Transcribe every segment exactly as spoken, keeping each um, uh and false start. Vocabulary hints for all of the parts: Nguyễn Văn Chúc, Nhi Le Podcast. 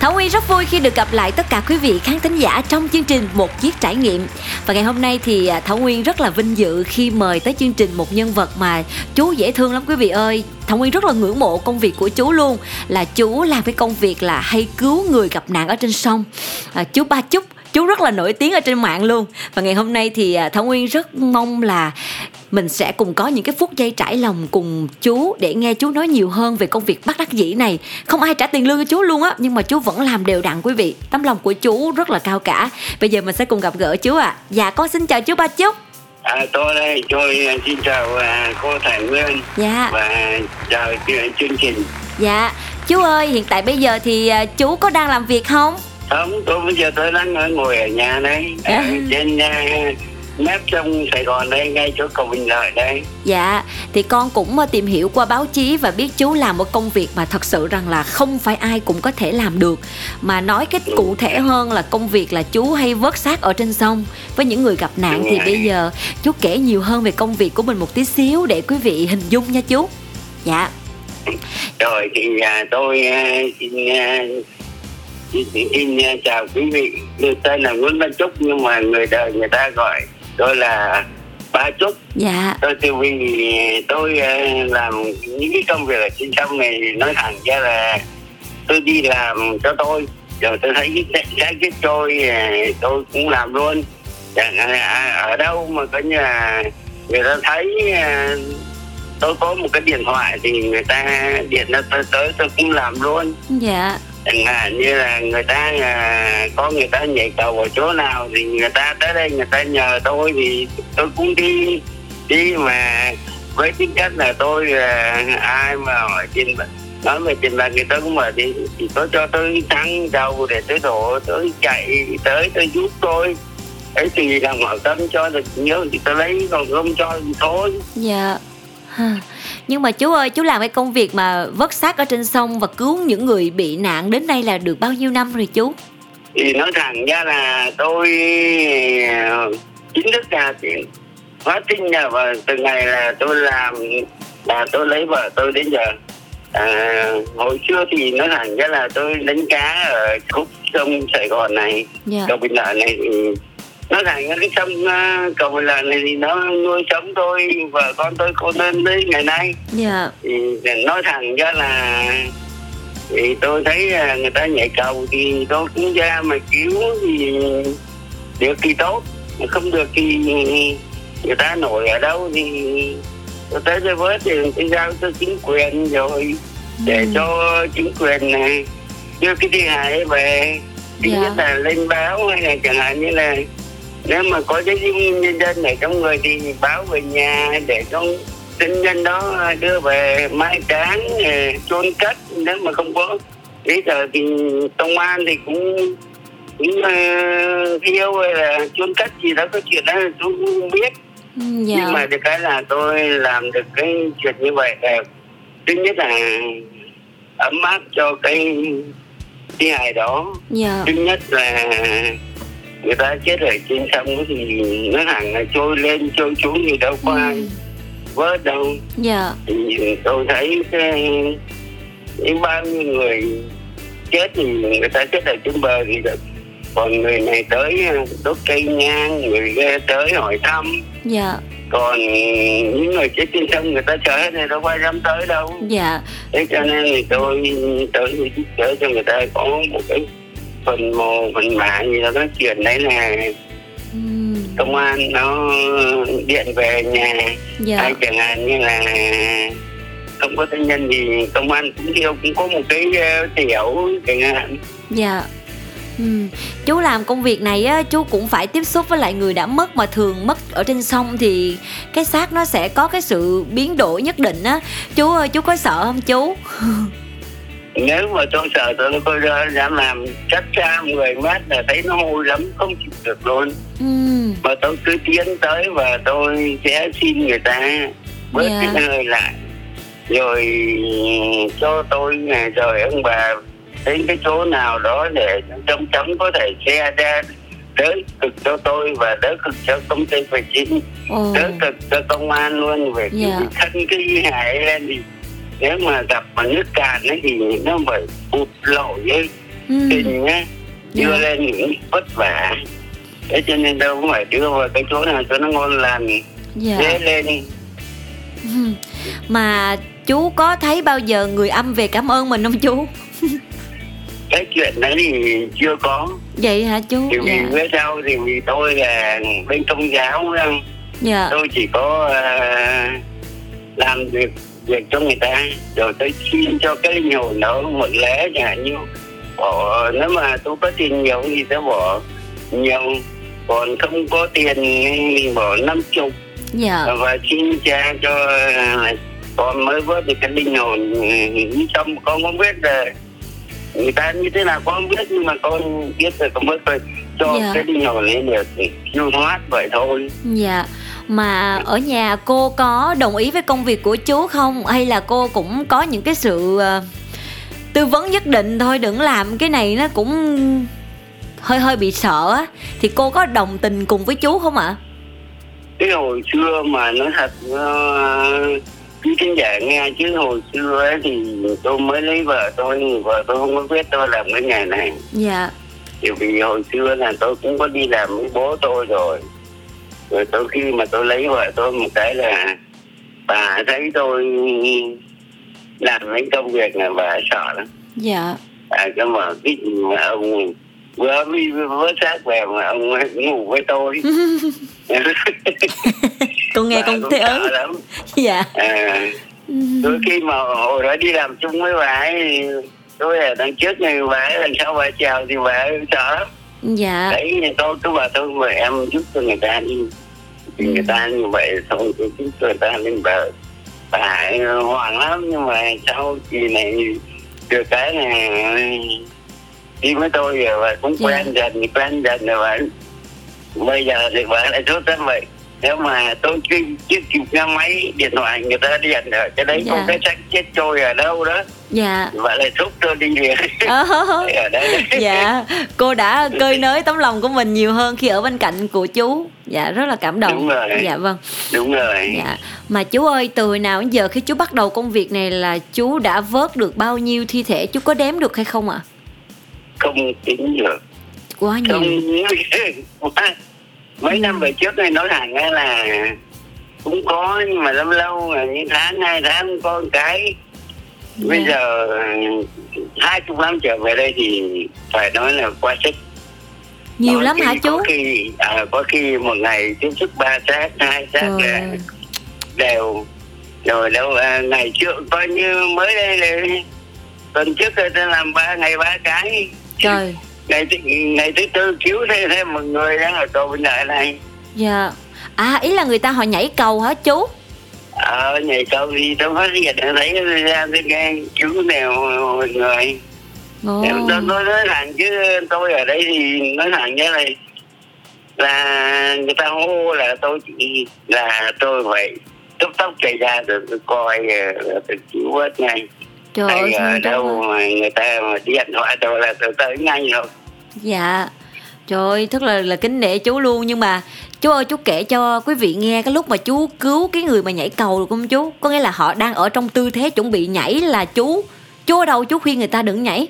Thảo Nguyên rất vui khi được gặp lại tất cả quý vị khán thính giả trong chương trình Một Chiếc Trải Nghiệm. Và ngày hôm nay thì Thảo Nguyên rất là vinh dự khi mời tới chương trình một nhân vật mà chú dễ thương lắm quý vị ơi. Thảo Nguyên rất là ngưỡng mộ công việc của chú luôn, là chú làm cái công việc là hay cứu người gặp nạn ở trên sông. à, Chú Ba Chúc, chú rất là nổi tiếng ở trên mạng luôn. Và ngày hôm nay thì Thảo Nguyên rất mong là mình sẽ cùng có những cái phút giây trải lòng cùng chú để nghe chú nói nhiều hơn về công việc bất đắc dĩ này. Không ai trả tiền lương cho chú luôn á, nhưng mà chú vẫn làm đều đặn quý vị. Tấm lòng của chú rất là cao cả. Bây giờ mình sẽ cùng gặp gỡ chú ạ. À. Dạ con xin chào chú Ba Chúc. À, tôi đây, tôi xin chào cô Thảo Nguyên. Dạ. Và chào chương trình. Dạ. Chú ơi, hiện tại bây giờ thì chú có đang làm việc không? Không, tôi bây giờ tôi đang ngồi ở nhà đây. Dạ. À, trên uh, mép trong Sài Gòn đây, ngay chỗ cầu Bình Lợi đây. Dạ, thì con cũng tìm hiểu qua báo chí và biết chú làm một công việc mà thật sự rằng là không phải ai cũng có thể làm được. Mà nói cái cụ thể hơn là công việc là chú hay vớt xác ở trên sông với những người gặp nạn. Đúng thì rồi. Bây giờ chú kể nhiều hơn về công việc của mình một tí xíu để quý vị hình dung nha chú. Dạ. Rồi thì à, tôi à, xin à... Xin chào quý vị, tôi tên là Nguyễn Văn Chúc nhưng mà người đời người ta gọi tôi là Ba Chúc. Dạ. Tôi tiêu vì tôi làm những cái công việc ở trên sông này, nói thẳng ra là tôi đi làm cho tôi, rồi tôi thấy cái cái trôi tôi cũng làm luôn. Ở đâu mà có như là người ta thấy tôi có một cái điện thoại thì người ta điện nó tới, tới tôi cũng làm luôn. Dạ. Chẳng hạn như là người ta à, có người ta nhảy cầu ở chỗ nào thì người ta tới đây người ta nhờ tôi thì tôi cũng đi đi mà với tính chất là tôi à, ai mà ở trên nói về trên là người ta cũng mở đi thì tôi cho tôi thắng đầu để tới đổ tới chạy tới tôi giúp tôi ấy thì làm họ tâm cho được nhớ thì tôi lấy còn không cho thì thôi. Dạ. Yeah. Nhưng mà chú ơi, chú làm cái công việc mà vớt xác ở trên sông và cứu những người bị nạn đến nay là được bao nhiêu năm rồi chú? Thì nói thẳng ra là tôi chính thức ra phát sinh ra và từ ngày là tôi làm là tôi lấy vợ tôi đến giờ. À, hồi xưa thì nói thẳng ra là tôi đánh cá ở khúc sông Sài Gòn này, yeah. Cầu Bình Lợi này. Nói thẳng ra cái sông Cầu Bình Lợi này thì nó nuôi sống tôi, vợ con tôi cô đơn tới ngày nay. Dạ. Yeah. Nói thẳng ra là thì tôi thấy người ta nhảy cầu thì tôi cũng ra mà cứu thì được thì tốt, không được thì người ta nổi ở đâu thì tôi tới tôi vớt thì tôi giao cho chính quyền rồi để mm. cho chính quyền này đưa cái thi hài về. Thứ nhất yeah. là lên báo hay là chẳng hạn như là nếu mà có giấy chứng nhân dân ở trong người thì báo về nhà để cho tinh nhân đó đưa về mai táng chôn cất, nếu mà không có bây giờ thì công an thì cũng cũng yêu là chôn cất gì đó, có chuyện đó tôi không biết. Yeah. Nhưng mà được cái là tôi làm được cái chuyện như vậy là thứ nhất là ấm áp cho cái thi hài đó. Yeah. Thứ nhất là người ta chết ở trên sông thì nó hàng ngày trôi lên trôi xuống thì đâu có ai mm. vớt đâu. Dạ. Thì tôi thấy những bao nhiêu người chết thì người ta chết ở trên bờ thì được, còn người này tới đốt cây nhang, người kia tới hỏi thăm. Dạ. Còn những người chết trên sông người ta chở hết này đâu ai dám tới đâu. Dạ. Thế cho nên thì tôi tới chở cho người ta có một cái phần mồ phần mạng gì đó, nói chuyện đấy là ừ. công an nó điện về nhà. Dạ. Hay chẳng hạn như là không có thân nhân thì công an cũng yêu cũng có một cái tiểu chẳng hạn. Dạ. Ừ. Chú làm công việc này á, chú cũng phải tiếp xúc với lại người đã mất, mà thường mất ở trên sông thì cái xác nó sẽ có cái sự biến đổi nhất định á. Chú ơi, chú có sợ không chú? Nếu mà tôi sợ tôi coi ra dám làm cách xa người mát là thấy nó hôi lắm, không chịu được luôn. Mà ừ. tôi cứ tiến tới và tôi sẽ xin người ta bớt yeah. cái nơi lại, rồi cho tôi này rồi ông bà đến cái chỗ nào đó để trong chấm có thể xe ra đỡ cực cho tôi và đỡ cực cho công ty tài chính, oh. đỡ cực cho công an luôn về yeah. cái thân cái hải lên thì nếu mà gặp mà nước cạn ấy thì nó phải bụt lội với mm. tình á, đưa yeah. lên những vất vả. Thế cho nên đâu cũng phải đưa vào cái chỗ nào cho nó ngon lành, yeah. dễ lên. Mm. Mà chú có thấy bao giờ người âm về cảm ơn mình không chú? Cái chuyện đấy thì chưa có. Vậy hả chú? Thì vì với sau thì vì tôi là bên công giáo không? Dạ. Tôi chỉ có uh, làm việc việc cho người ta, rồi tôi xin cho cái nhiều nợ một lễ chẳng hạn như bỏ, nếu mà tôi có tiền nhiều thì tôi bỏ nhiều, còn không có tiền mình bỏ năm chục. Dạ. Và xin cha cho con mới vớt được cái linh hồn trong, con không biết là người ta như thế nào con biết, nhưng mà con biết rồi con mới cho dạ. cái linh hồn ấy được siêu thoát vậy thôi. Dạ. Mà ở nhà cô có đồng ý với công việc của chú không, hay là cô cũng có những cái sự tư vấn nhất định thôi, đừng làm cái này nó cũng hơi hơi bị sợ á, thì cô có đồng tình cùng với chú không ạ? À? Cái hồi xưa mà nói thật với khán giả nghe chứ hồi xưa ấy thì tôi mới lấy vợ tôi, vợ tôi không có biết tôi làm cái nghề này. Dạ. Bởi vì hồi xưa là tôi cũng có đi làm với bố tôi rồi. Rồi tôi khi mà tôi lấy vợ tôi một cái là bà thấy tôi làm những công việc này bà sợ lắm. Dạ. À cái mà cái mà ông vừa mới vớt xác về mà ông ngủ với tôi. Con nghe con thấy ớn lắm. Dạ. À, đôi khi mà hồi đó đi làm chung với bà ấy, tôi là đằng trước này bà ấy, đằng sau bà chào thì bà ấy sợ lắm. Dạ. Đấy, tôi cứ bà tôi mời em giúp cho người ta đi. Ừ. Người ta như vậy xong tôi giúp người ta lên bờ. Bà ấy hoảng lắm, nhưng mà sau kỳ này được cái này đi với tôi rồi và cũng dạ. quen dần, quen dần rồi và bây giờ thì bà lại sốt lắm vậy. Nếu mà tôi chưa kịp nghe máy điện thoại người ta đi nhận ở cái đấy dạ. không cái xác chết trôi ở đâu đó. Dạ. Vậy là thúc tôi đi về. Oh. Ở đây. Dạ. Cô đã cơi nới tấm lòng của mình nhiều hơn khi ở bên cạnh của chú. Dạ, rất là cảm động. Đúng rồi. Dạ vâng. Đúng rồi. Dạ. Mà chú ơi, từ nào đến giờ khi chú bắt đầu công việc này là chú đã vớt được bao nhiêu thi thể, chú có đếm được hay không ạ? À? Không tính được. Quá nhiều. Không... Mấy năm về trước này nói thẳng là cũng có, nhưng mà lâu lâu là những tháng, hai tháng có một cái. Bây yeah. giờ hai chục năm trở về đây thì phải nói là quá sức. Nhiều có lắm khi, hả chú? Có khi, à, có khi một ngày tiếp xúc ba xác, hai xác oh. là đều. Rồi đâu à, ngày trước coi như mới đây là tuần trước tôi làm ba ngày ba cái. Trời. Ngày, ngày thứ tư cứu thêm, thêm một người đang ở cầu bên lại này. Dạ. À, ý là người ta họ nhảy cầu hả chú? Ờ, nhảy cầu thì tôi phát hiện thấy ra tôi nghe cứu đều một người. Ồ. Tôi nói thẳng chứ tôi ở đây thì nói thẳng như này là người ta hô là tôi chỉ là tôi vậy tóc tóc chạy ra được coi được cứu vớt ngay. Trời ơi, ở đâu mà người ta mà điện thoại tôi là tôi tới ngay rồi. Dạ. Trời ơi, tức là, là kính nể chú luôn. Nhưng mà chú ơi, chú kể cho quý vị nghe cái lúc mà chú cứu cái người mà nhảy cầu được không chú? Có nghĩa là họ đang ở trong tư thế chuẩn bị nhảy là chú Chú ở đâu chú khuyên người ta đừng nhảy?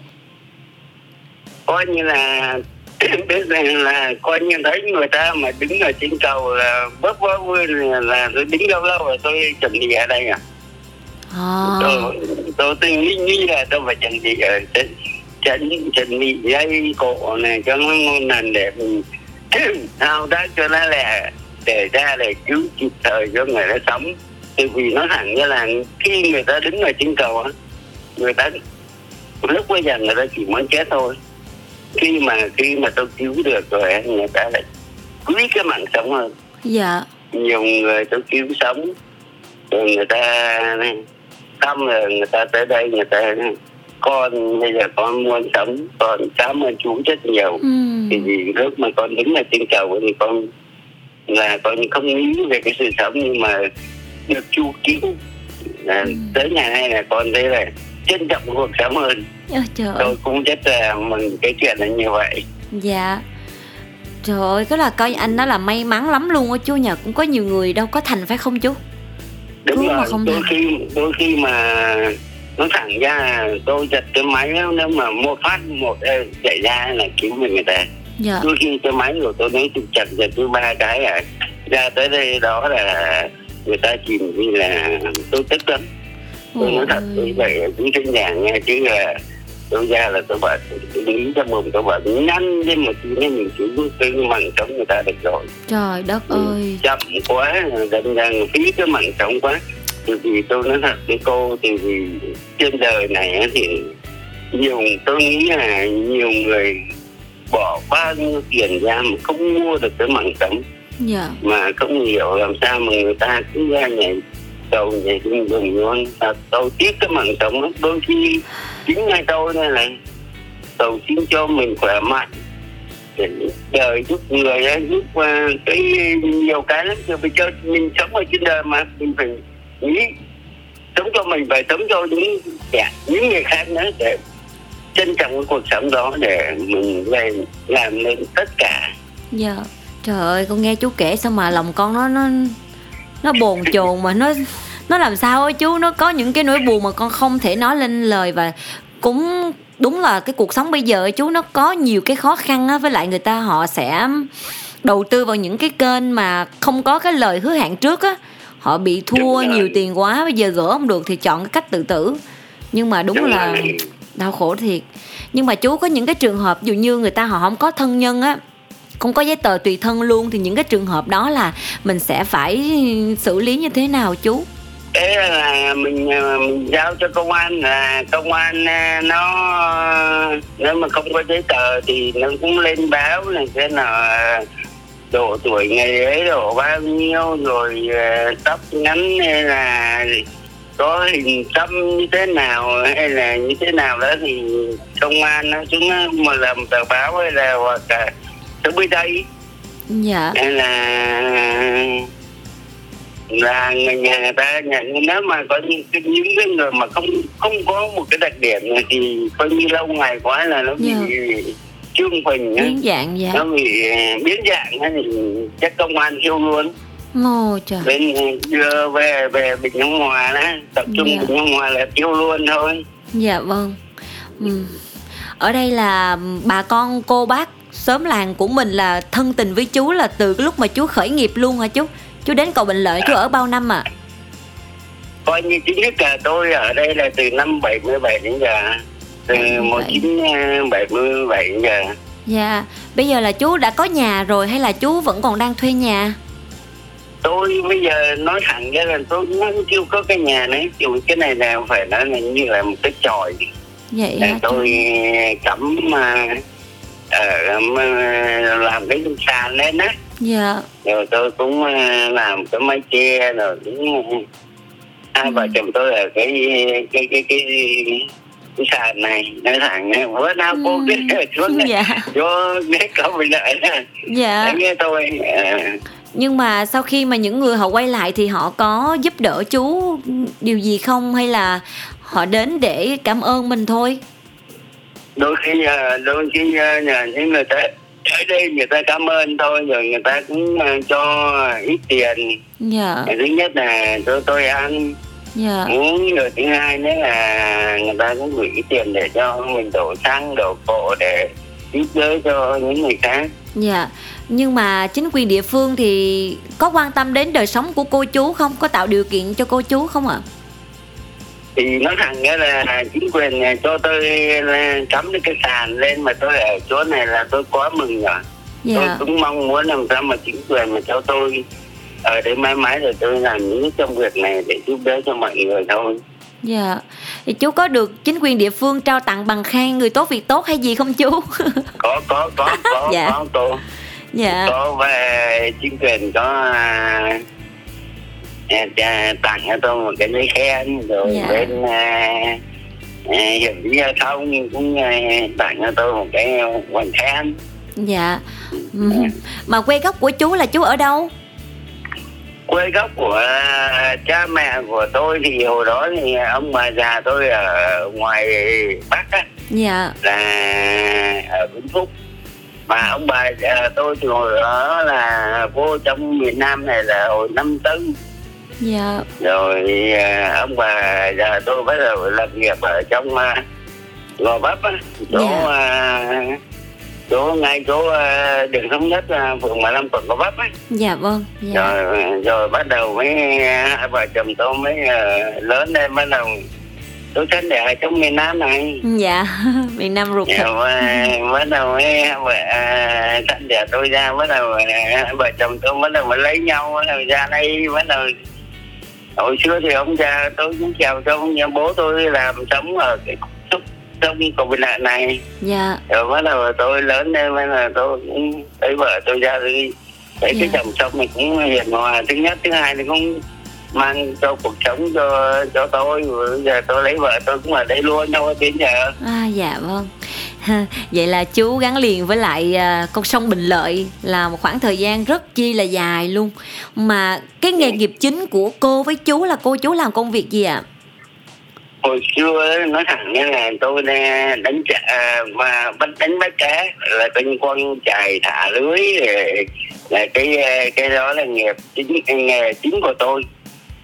Coi như là biết rằng là coi như thấy người ta mà đứng ở trên cầu là bớt bớt vui là tôi đứng lâu lâu rồi tôi chuẩn bị ở đây à. À. Tôi, tôi, tôi nghĩ, nghĩ là tôi phải chuẩn bị ở chuẩn bị dây cổ này cho nó ngon lành để mình thao tác cho nó lẹ để ra để cứu kịp thời cho người ta sống. Tại vì nó hẳn như là khi người ta đứng ở trên cầu á, người ta lúc bây giờ người ta chỉ muốn chết thôi. Khi mà khi mà tôi cứu được rồi người ta lại quý cái mạng sống hơn. Dạ. Nhiều người tôi cứu sống rồi người ta tâm rồi người ta tới đây người ta con bây giờ con muốn sống, con cảm ơn chú rất nhiều. Ừ. Thì vì lúc mà con đứng ở trên cầu thì con là con không nghĩ về cái sự sống, nhưng mà được chu kín à, ừ. Tới ngày nay là con thấy là trân trọng cuộc sống hơn. Ôi, trời tôi ơi. Cũng rất là mừng cái chuyện là như vậy. Dạ. Trời ơi, cái là coi anh đó là may mắn lắm luôn á chú, nhờ cũng có nhiều người đâu có thành phải không chú? Đúng chú rồi, mà không đôi thành. khi đôi khi mà nó thẳng ra tôi giật cái máy đó, nếu mà một phát một chạy ra là cứu mình người ta. Dạ. Đôi khi cái máy của tôi nói tôi chặt giật tôi ba cái à, ra tới đây đó là người ta chìm như là tôi tức lắm. Tôi nói thật, tôi vậy cũng trên nhà nghe chứ là tôi ra là tôi bảo tôi nghĩ ra mồm tôi bảo nhanh lên một tí nữa mình chỉ bước tư mảnh trống người ta được rồi. Trời đất ừ, ơi. Chậm quá, gần gần phí cái mảnh trống quá. Từ vì tôi nói thật với cô, từ vì trên đời này thì nhiều, tôi nghĩ là nhiều người bỏ bao nhiêu tiền ra mà không mua được cái mảnh trống. Dạ. Mà không hiểu làm sao mà người ta cứ ra nhảy đầu nhảy đường đường luôn. Tôi tiếc cái mảnh trống đó, đôi khi chính ngay tôi này là cầu xin cho mình khỏe mạnh để đời giúp người ấy, giúp cái nhiều cái lắm. Cho mình sống ở trên đời mà mình phải nghĩ sống cho mình và sống cho những những người khác nữa để trân trọng cuộc sống đó để mình lên làm lên tất cả. Dạ, trời ơi con nghe chú kể sao mà lòng con nó nó nó bồn chồn mà nó nó làm sao ấy chú, nó có những cái nỗi buồn mà con không thể nói lên lời. Và cũng đúng là cái cuộc sống bây giờ chú nó có nhiều cái khó khăn á, với lại người ta họ sẽ đầu tư vào những cái kênh mà không có cái lời hứa hẹn trước á, họ bị thua nhiều tiền quá, bây giờ gỡ không được thì chọn cái cách tự tử. Nhưng mà đúng, đúng là rồi. Đau khổ thiệt. Nhưng mà chú có những cái trường hợp dù như người ta họ không có thân nhân á, không có giấy tờ tùy thân luôn, thì những cái trường hợp đó là mình sẽ phải xử lý như thế nào chú? Đấy là mình, mình giao cho công an, là công an nó nếu mà không có giấy tờ thì nó cũng lên báo là thế nào độ tuổi ngày ấy độ bao nhiêu rồi tóc ngắn hay là có hình xăm như thế nào hay là như thế nào đó, thì công an nó chúng nó mà làm tờ báo hay là hoặc là sống bên đây. Dạ. Hay là là người nhà người ta nhà, nếu mà có những những cái người mà không không có một cái đặc điểm thì coi như lâu ngày quá là nó bị trương phình, biến dạng, dạ. Nó bị biến dạng hay chắc công an kêu luôn. Ồ trời. Bên đưa về về Bình Hưng Hòa đó, tập trung dạ. Bình Hưng Hòa là kêu luôn thôi. Dạ vâng. Ừ. Ở đây là bà con cô bác xóm làng của mình là thân tình với chú là từ cái lúc mà chú khởi nghiệp luôn hả chú? Chú đến Cầu Bình Lợi, chú ở bao năm ạ? À? Coi như chính thức là tôi ở đây là từ năm bảy mươi bảy đến giờ. Từ một chín bảy bảy đến giờ. Dạ, bây giờ là chú đã có nhà rồi hay là chú vẫn còn đang thuê nhà? Tôi bây giờ nói thẳng ra là tôi cũng chưa có cái nhà nữa. Dù cái này là phải nói là như là một cái chòi. Vậy hả? Tôi cắm làm cái sàn lên á. Dạ. Rồi tôi cũng làm cái mái che rồi cũng hai ừ. vợ chồng tôi ở cái cái cái cái cái sàn này nói thẳng này bữa nào ừ. cô biết xuống này dạ. vô biết không bị lợi nè. Dạ. Để nghe tôi. À. Nhưng mà sau khi mà những người họ quay lại thì họ có giúp đỡ chú điều gì không hay là họ đến để cảm ơn mình thôi? Đôi khi đôi khi nhà những người ta ở đây người ta cảm ơn thôi, rồi người ta cũng cho ít tiền. Dạ. Thứ nhất là cho tôi ăn. Dạ. Uống. Rồi thứ hai nữa là người ta cũng gửi ít tiền để cho mình đổ xăng, đổ cộ để giúp đỡ cho những người khác. Dạ. Nhưng mà chính quyền địa phương thì có quan tâm đến đời sống của cô chú không? Có tạo điều kiện cho cô chú không ạ? À? Thì nói thẳng là chính quyền cho tôi cắm cái sàn lên mà tôi ở chỗ này là tôi quá mừng rồi. Dạ. Tôi cũng mong muốn làm sao mà chính quyền mà cho tôi ở đây mãi mãi rồi tôi làm những công việc này để giúp đỡ cho mọi người thôi. Dạ. Thì chú có được chính quyền địa phương trao tặng bằng khen người tốt việc tốt hay gì không chú? Có, có, có, có, dạ. có tôi. Dạ. Có về chính quyền có... tặng cho tôi một cái giấy khen rồi dạ. bên hiệp giao thông cũng tặng cho tôi một cái bằng khen. Dạ. Mà quê gốc của chú là chú ở đâu? quê gốc của cha mẹ của tôi thì hồi đó thì ông bà già tôi ở ngoài Bắc á, dạ, là ở Vĩnh Phúc, mà ông bà già tôi thì hồi đó là vô trong miền Nam này là hồi năm tư, dạ, rồi ông bà già tôi bắt đầu lập nghiệp ở trong Gò Vấp á, chỗ dạ. chỗ ngay chỗ đường Thống Nhất, phường mười lăm, quận Gò Vấp ấy. Dạ vâng. Dạ. Rồi rồi bắt đầu mới hai vợ chồng tôi mới uh, lớn lên, bắt đầu tôi sinh đẻ ở trong miền Nam này. Dạ, miền Nam ruột thịt. Bắt đầu mới sinh đẻ tôi ra, bắt đầu hai vợ chồng tôi bắt đầu mới lấy nhau, bắt đầu ra đây, bắt đầu hồi xưa thì ông cha tôi cũng chào xong, nhưng bố tôi làm sống ở cái trong cuộc bệnh nạn này, dạ. Rồi bắt đầu tôi lớn lên, nên là tôi cũng thấy vợ tôi ra đi, thấy dạ. cái chồng chồng mình cũng hiền hòa, thứ nhất, thứ hai thì cũng mang cho cuộc sống cho cho tôi. Bây giờ tôi lấy vợ tôi cũng ở đây luôn, đâu có đến giờ. À dạ vâng. Vậy là chú gắn liền với lại con sông Bình Lợi là một khoảng thời gian rất chi là dài luôn. Mà cái nghề nghiệp chính của cô với chú là cô chú làm công việc gì ạ? À? Hồi xưa nói thẳng như là tôi đánh chả, mà bắt đánh bắt cá, là bên quân chài thả lưới, là cái cái đó là nghiệp chính, nghề chính của tôi.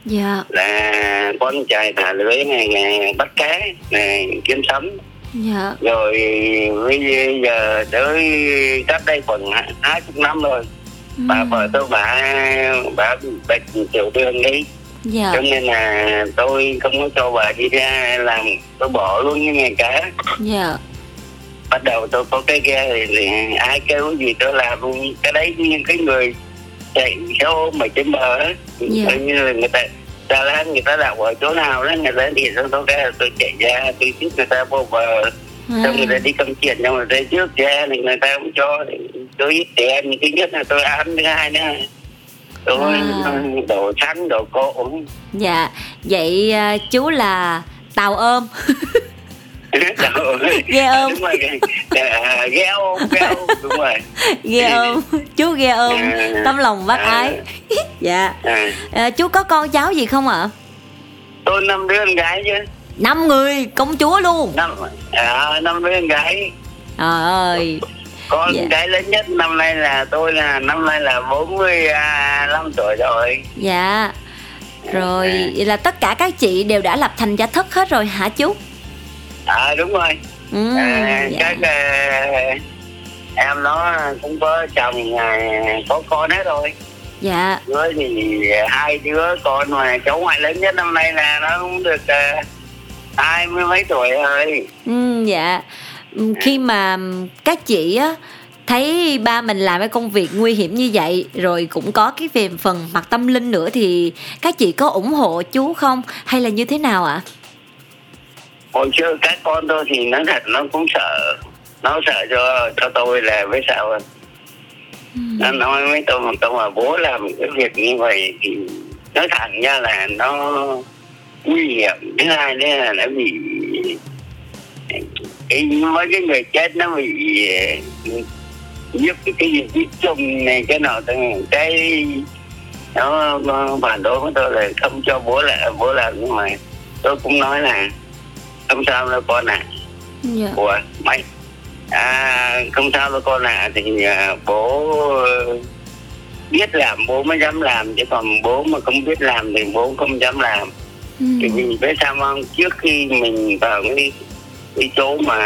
Dạ. Là quân chài thả lưới này, bắt cá này, kiếm sống. Dạ. Rồi bây giờ tới cách đây khoảng hai chục năm rồi, ừ. bà vợ tôi bà bà bệnh tiểu đường đi. Dạ. Cho nên là tôi không có cho bà đi ra làm, tôi bỏ luôn cái nghề cá. Dạ. Bắt đầu tôi có cái ghe thì ai kêu gì tôi làm luôn. Cái đấy những cái người chạy xe ôm ở trên bờ á, dạ. như người ta Đà Lan, người ta đậu ở chỗ nào đó, người ta thì tôi ra tôi chạy ra, tôi trước người ta vô bờ, xong à. người ta đi công chuyện, xong người ta trước ra thì người ta cũng cho tôi ít tiền. Thứ nhất là tôi ăn, thứ hai nữa tôi à. đồ trắng đồ cổ. Dạ. Vậy uh, chú là tàu ôm. Ghe ôm. Đúng rồi. Ghe ôm, ghe ôm, đúng rồi. Ghe ôm, chú ghe ôm, à, tấm lòng bác à, ái. Dạ. À. À, chú có con cháu gì không ạ? Tôi năm đứa con gái chứ. Năm người công chúa luôn. Năm à, năm đứa con gái. Trời ơi. Con dạ. cái lớn nhất năm nay là tôi là năm nay là bốn mươi lăm tuổi rồi. Dạ. Rồi à. vậy là tất cả các chị đều đã lập thành gia thất hết rồi hả chú? À đúng rồi. Ừ, à, dạ. Các à, em nó cũng có chồng có con hết rồi. Dạ. Với thì hai đứa con mà cháu ngoại lớn nhất năm nay là nó cũng được hai mươi mấy tuổi rồi. Ừ, dạ. Khi mà các chị á, thấy ba mình làm cái công việc nguy hiểm như vậy, rồi cũng có cái về phần mặt tâm linh nữa, thì các chị có ủng hộ chú không? Hay là như thế nào ạ? À? Hồi xưa các con tôi thì nói thật nó cũng sợ. Nó sợ cho, cho tôi là với sao rồi. Ừ. Nó nói với tôi mà tôi mà bố làm cái việc như vậy thì nói thẳng ra là nó nguy hiểm. Thứ hai nữa là nó bị... mấy cái người chết nó bị giúp cái gì cái chung này cái nọ cái nó phản đối của tôi là không cho bố là bố làm, nhưng mà tôi cũng nói là không sao đâu con ạ. Dạ. Ủa mày à không sao đâu con ạ, thì bố biết làm bố mới dám làm, chứ còn bố mà không biết làm thì bố không dám làm. Ừ. Thì mình biết sao không, trước khi mình vào cái cái chỗ mà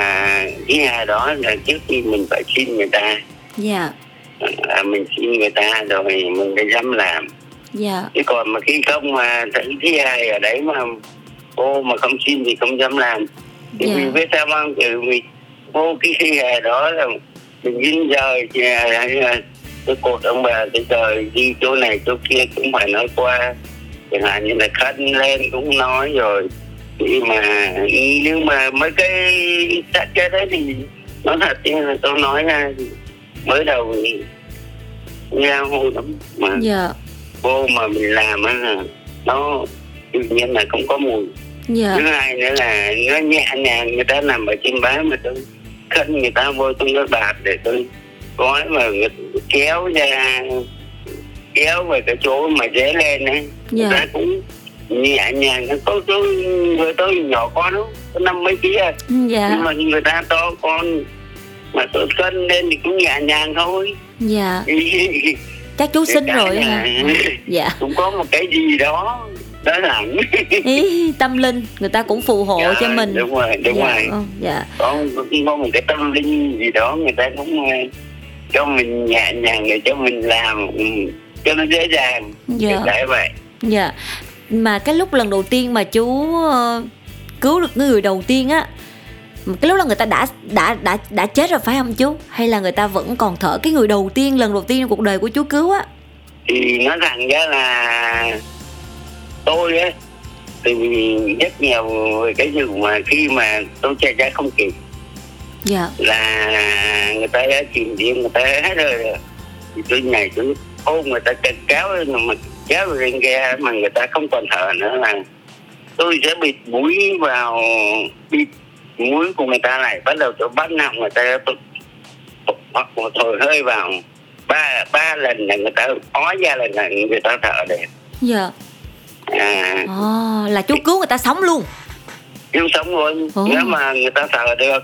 cái nhà đó là trước khi mình phải xin người ta. Dạ. À, mình xin người ta rồi mình mới dám làm. Dạ. Chứ còn mà khi không mà thấy cái ai ở đấy mà cô mà không xin thì không dám làm. Thì dạ. mình biết sao không, từ mình vô cái khi hè đó là mình dính rời cái cột ông bà cái trời đi chỗ này chỗ kia cũng phải nói qua, chẳng hạn như là khăn lên cũng nói rồi. Thì mà nhưng mà mấy cái xác chết đấy thì nói thật là tôi nói ra mới đầu thì ra hôi lắm mà dạ. vô mà mình làm á nó tự nhiên là không có mùi. Dạ. Thứ hai nữa là nó nhẹ nhàng, người ta nằm ở trên bá mà tôi khấn người ta vô trong cái bạt để tôi gói mà kéo ra kéo về cái chỗ mà dễ lên ấy. Dạ. Nó cũng nhẹ nhàng, nó có chỗ người tôi nhỏ con đó, có năm mấy ký à. Dạ. Nhưng mà người ta to con mà tôi cân lên thì cũng nhẹ nhàng thôi. Dạ. Các chú sinh rồi hả? Dạ. Cũng có một cái gì đó đó là ý tâm linh, người ta cũng phù hộ dạ, cho mình. Đúng rồi, đúng dạ, rồi. Dạ. Còn có một cái tâm linh gì đó người ta cũng cho mình nhẹ nhàng để cho mình làm cho nó dễ dàng. Dạ. Để vậy. Dạ. Mà cái lúc lần đầu tiên mà chú cứu được người đầu tiên á, cái lúc là người ta đã đã đã đã chết rồi phải không chú? Hay là người ta vẫn còn thở? Cái người đầu tiên, lần đầu tiên trong cuộc đời của chú cứu á? Thì nói rằng ra là tôi á, thì rất nhiều cái sự mà khi mà tôi chạy ra không kịp. Dạ. Là người ta đã chìm điên, người ta hết rồi. Thì tôi nhảy tôi ôm người ta cắt cáo mà kéo lên ghe mà người ta không còn thở nữa là tôi sẽ bịt mũi vào bịt mũi của người ta lại, bắt đầu tôi bắt nạt người ta, tôi hoặc thổi hơi vào ba ba lần là người ta ó ra, lần là người ta thở đẹp. Dạ. À, à là chú cứu người ta sống luôn. Cứu sống luôn. Ừ. Nếu mà người ta thở được rồi.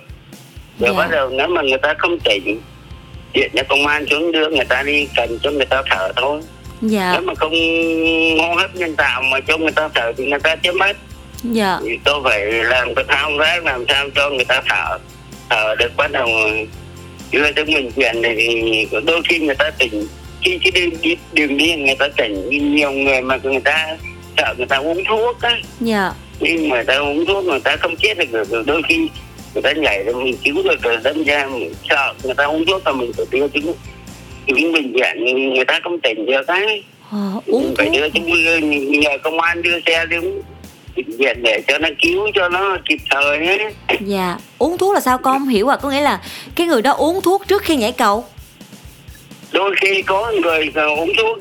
Dạ. Bắt đầu nếu mà người ta không tỉnh, điện cho công an xuống đưa người ta đi, cần cho người ta thở thôi. Dạ. Nếu mà không hô hấp nhân tạo mà cho người ta thở thì người ta chết mất. Dạ. Thì tôi phải làm cái thao tác làm sao cho người ta thở thở được, bắt đầu đưa tới mình chuyển thì đôi khi người ta tỉnh, khi chứ đi đi đường đi người ta tỉnh. Nhiều người mà người ta sợ người ta uống thuốc á. Dạ. Nhưng mà người ta uống thuốc người ta không chết được, được đôi khi người ta nhảy rồi mình cứu được rồi đâm ra mình sợ người ta uống thuốc là mình phải đưa chứng chứng bệnh viện, người ta không tỉnh được cái uống phải đưa chứng nhờ công an đưa xe đi bệnh viện để cho nó cứu cho nó kịp thời ấy. Dạ. Uống thuốc là sao con không hiểu à? Có nghĩa là cái người đó uống thuốc trước khi nhảy cầu. Đôi khi có người uống thuốc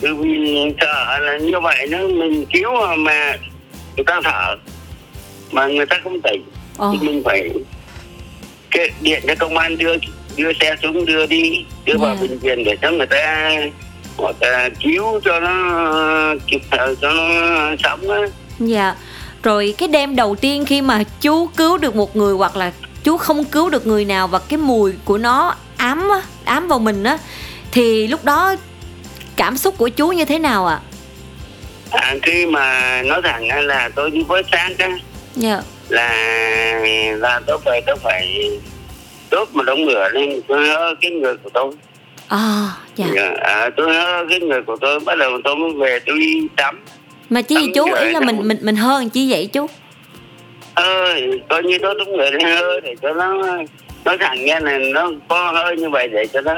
vì sợ là như vậy nó mình cứu mà người ta thở mà người ta không tỉnh. Ờ. Thì mình phải điện cho công an đưa đưa xe xuống đưa đi đưa yeah. vào bệnh viện để cho người ta người ta cứu cho nó kịp thời cho nó sống á. Dạ. Rồi cái đêm đầu tiên khi mà chú cứu được một người hoặc là chú không cứu được người nào và cái mùi của nó ám á, ám vào mình á, thì lúc đó cảm xúc của chú như thế nào ạ? À? À, khi mà nói rằng là tôi đi với sáng á. Dạ. là là tôi phải tôi phải đốt một đống lửa lên tôi hơ cái người của tôi. À, dạ. À, tôi hơ cái người của tôi, bắt đầu tôi mới về tôi đi tắm. Mà chứ gì chú ý là mình mình mình hơ làm chi vậy chú? Ờ, coi như đốt đống lửa lên hơ để cho nó nó thẳng ra là nó có hơi như vậy để cho nó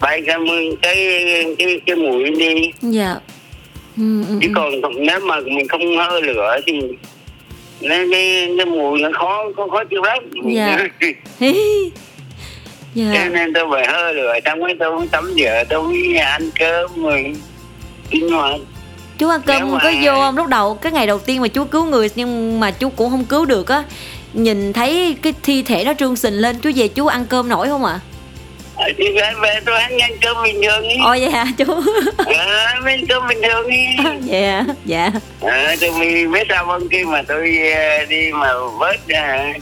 bay ra cái cái cái, cái mũi đi. Dạ. Ừ, ừ, chứ còn nếu mà mình không hơ lửa thì nên cái cái mùi nó khó khó, khó chịu lắm. Dạ. Dạ. Cho nên tôi phải hơi lửa trong cái tôi không tắm rửa, tôi mới ăn cơm rồi sinh hoạt. Chú ăn cơm mà... có vô không? Lúc đầu cái ngày đầu tiên mà chú cứu người nhưng mà chú cũng không cứu được á, nhìn thấy cái thi thể nó trương sình lên, chú về chú ăn cơm nổi không ạ? À? À, chị gái về tôi ăn nhanh cơm bình thường đi. Ồ vậy hả chú? Ờ, ăn cơm bình thường đi. Vậy hả? Dạ. Ờ, tôi biết sao không, khi mà tôi đi mà vớt cái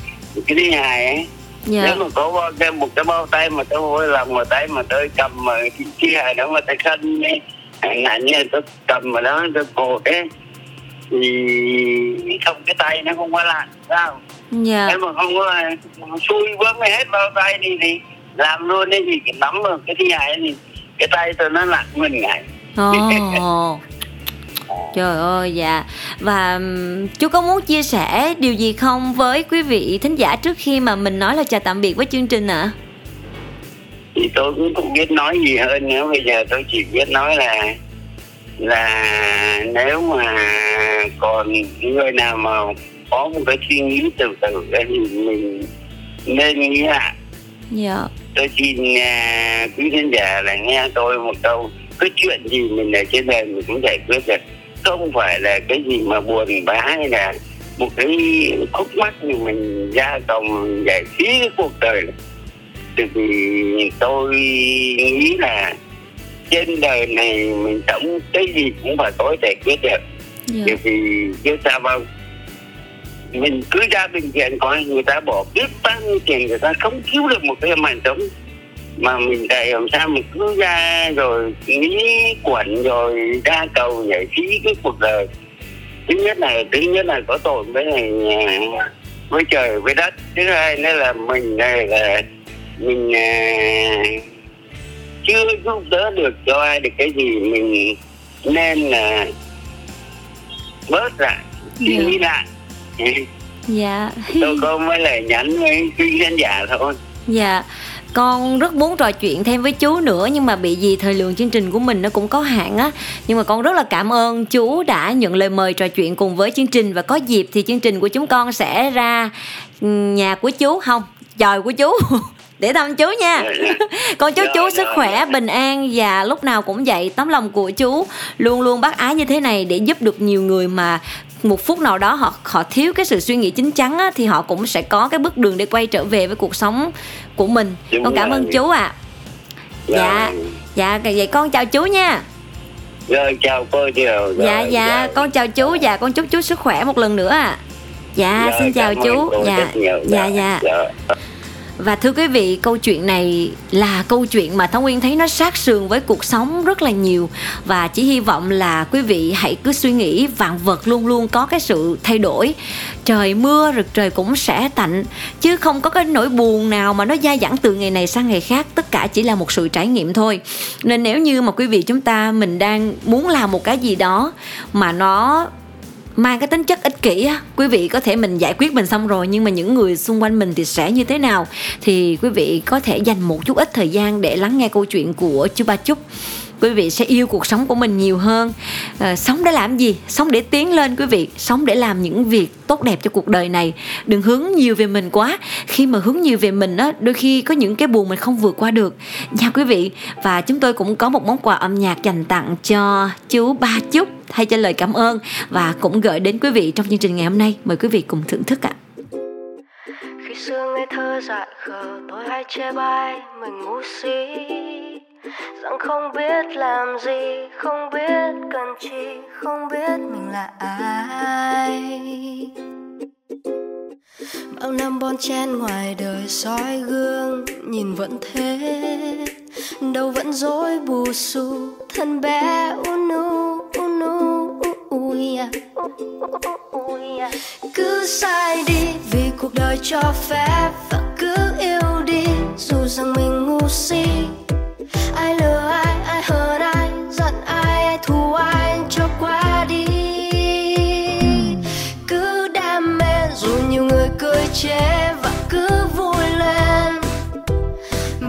đi hài ấy. Dạ. Nếu mà có một cái bao tay mà tôi vui lòng vào tay mà tôi cầm mà chi hài đó mà tay khăn ấy. Nạn nhân tôi cầm vào đó tôi cột ấy thì không, cái tay nó không có lạnh sao. Dạ. Nếu mà không có xui vướng hết bao tay thì, thì làm luôn ấy thì cái nắm vào cái thi hài thì cái tay tôi nó lạnh mình ngại. Oh. Trời ơi. Dạ. Và chú có muốn chia sẻ điều gì không với quý vị thính giả trước khi mà mình nói là chào tạm biệt với chương trình ạ? À? Thì tôi cũng không biết nói gì hơn nữa, bây giờ tôi chỉ biết nói là là nếu mà còn người nào mà có một cái suy nghĩ từ từ thì mình nên nghĩ lại. Dạ. Tôi xin uh, quý khán giả là nghe tôi một câu, cái chuyện gì mình ở trên đời mình cũng giải quyết được, không phải là cái gì mà buồn bã hay là một cái khúc mắc mình mình ra đồng giải trí cuộc đời. Tại vì tôi nghĩ là trên đời này mình sống cái gì cũng phải tối thiệt quyết được. Bởi vì chứ sao không, mình cứ ra bệnh viện coi người ta bỏ biết bao nhiêu tiền, người ta không cứu được một cái mảnh sống mà mình đầy, làm sao mình cứ ra rồi nghĩ quẩn rồi ra cầu nhảy phí cái cuộc đời. Thứ nhất là thứ nhất là có tội với này, với trời với đất. Thứ hai nữa là mình này là mình uh, chưa giúp đỡ được cho ai được cái gì, mình nên là uh, bớt lại suy nghĩ lại. Dạ. Tôi con mới lại nhắn với quý khán giả thôi. Dạ. Con rất muốn trò chuyện thêm với chú nữa, nhưng mà bị gì thời lượng chương trình của mình nó cũng có hạn á. Nhưng mà con rất là cảm ơn chú đã nhận lời mời trò chuyện cùng với chương trình. Và có dịp thì chương trình của chúng con sẽ ra nhà của chú, không, trời của chú để thăm chú nha. Con chúc chú sức khỏe, bình an và lúc nào cũng vậy, tấm lòng của chú luôn luôn bác ái như thế này để giúp được nhiều người mà một phút nào đó họ họ thiếu cái sự suy nghĩ chín chắn á, thì họ cũng sẽ có cái bước đường để quay trở về với cuộc sống của mình. Đúng, con cảm rồi. Ơn chú ạ. À. Dạ, dạ vậy con chào chú nha. Rồi chào cô chào. Dạ dạ, chào. Con chào chú và dạ, con chúc chú sức khỏe một lần nữa ạ. À. Dạ, rồi, xin chào chú. Dạ. Dạ, dạ dạ. Và thưa quý vị, câu chuyện này là câu chuyện mà Thảo Nguyên thấy nó sát sườn với cuộc sống rất là nhiều. Và chỉ hy vọng là quý vị hãy cứ suy nghĩ vạn vật luôn luôn có cái sự thay đổi. Trời mưa rồi trời cũng sẽ tạnh, chứ không có cái nỗi buồn nào mà nó dai dẳng từ ngày này sang ngày khác. Tất cả chỉ là một sự trải nghiệm thôi. Nên nếu như mà quý vị chúng ta mình đang muốn làm một cái gì đó mà nó mang cái tính chất ích kỷ á, quý vị có thể mình giải quyết mình xong rồi, nhưng mà những người xung quanh mình thì sẽ như thế nào, thì quý vị có thể dành một chút ít thời gian để lắng nghe câu chuyện của chú Ba Chúc. Quý vị sẽ yêu cuộc sống của mình nhiều hơn. À, sống để làm gì? Sống để tiến lên quý vị, sống để làm những việc tốt đẹp cho cuộc đời này. Đừng hướng nhiều về mình quá. Khi mà hướng nhiều về mình á, đôi khi có những cái buồn mình không vượt qua được nha quý vị. Và chúng tôi cũng có một món quà âm nhạc dành tặng cho chú Ba Chúc thay cho lời cảm ơn và cũng gửi đến quý vị trong chương trình ngày hôm nay. Mời quý vị cùng thưởng thức ạ. Khi xưa ngây thơ dại khờ, tôi hay chê bai mình ngu si, rằng không biết làm gì, không biết cần chi, không biết mình là ai. Bao năm bon chen ngoài đời soi gương, nhìn vẫn thế, đầu vẫn rối bù xù, thân bé unu unu ui à. Cứ sai đi vì cuộc đời cho phép, và cứ yêu đi dù rằng mình ngu si. Ai lừa ai, ai hờn ai, giận ai, ai thù ai, cho qua đi. Cứ đam mê dù nhiều người cười chê, và cứ vui lên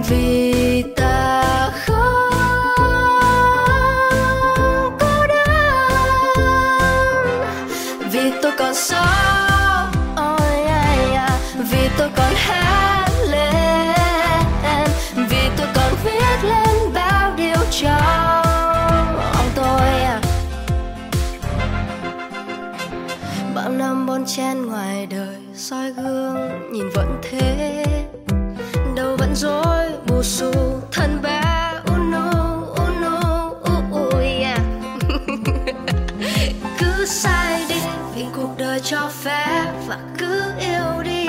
vì ta không cô đơn. Vì tôi còn sống, oh yeah yeah. Vì tôi còn hát lên, vì tôi còn viết lên trong ông tôi à. Bao năm bon chen ngoài đời soi gương, nhìn vẫn thế, đầu vẫn rối bù xù, thân bé uno uno u yeah. Cứ sai đi vì cuộc đời cho phép, và cứ yêu đi.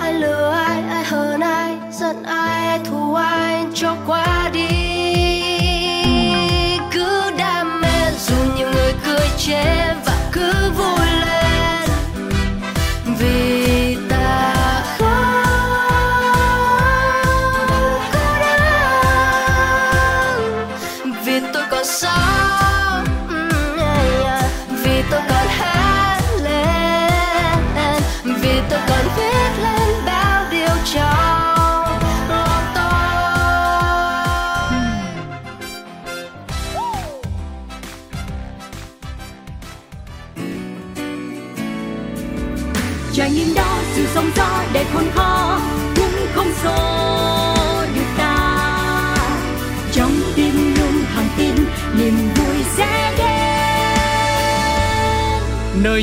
Ai lừa ai, ai hờn ai, giận ai, ai thù ai, cho qua đi. Cứ đam mê dù nhiều người cười chê, và cứ vui lên vì ta không cô đơn. Vì tôi còn sống, vì tôi còn hát lên, vì tôi còn viết lên. Trải nghiệm đó sự sống gió đầy khôn khó, cũng không xô được ta. Trong tim luôn hàng tin niềm vui sẽ đến. Nơi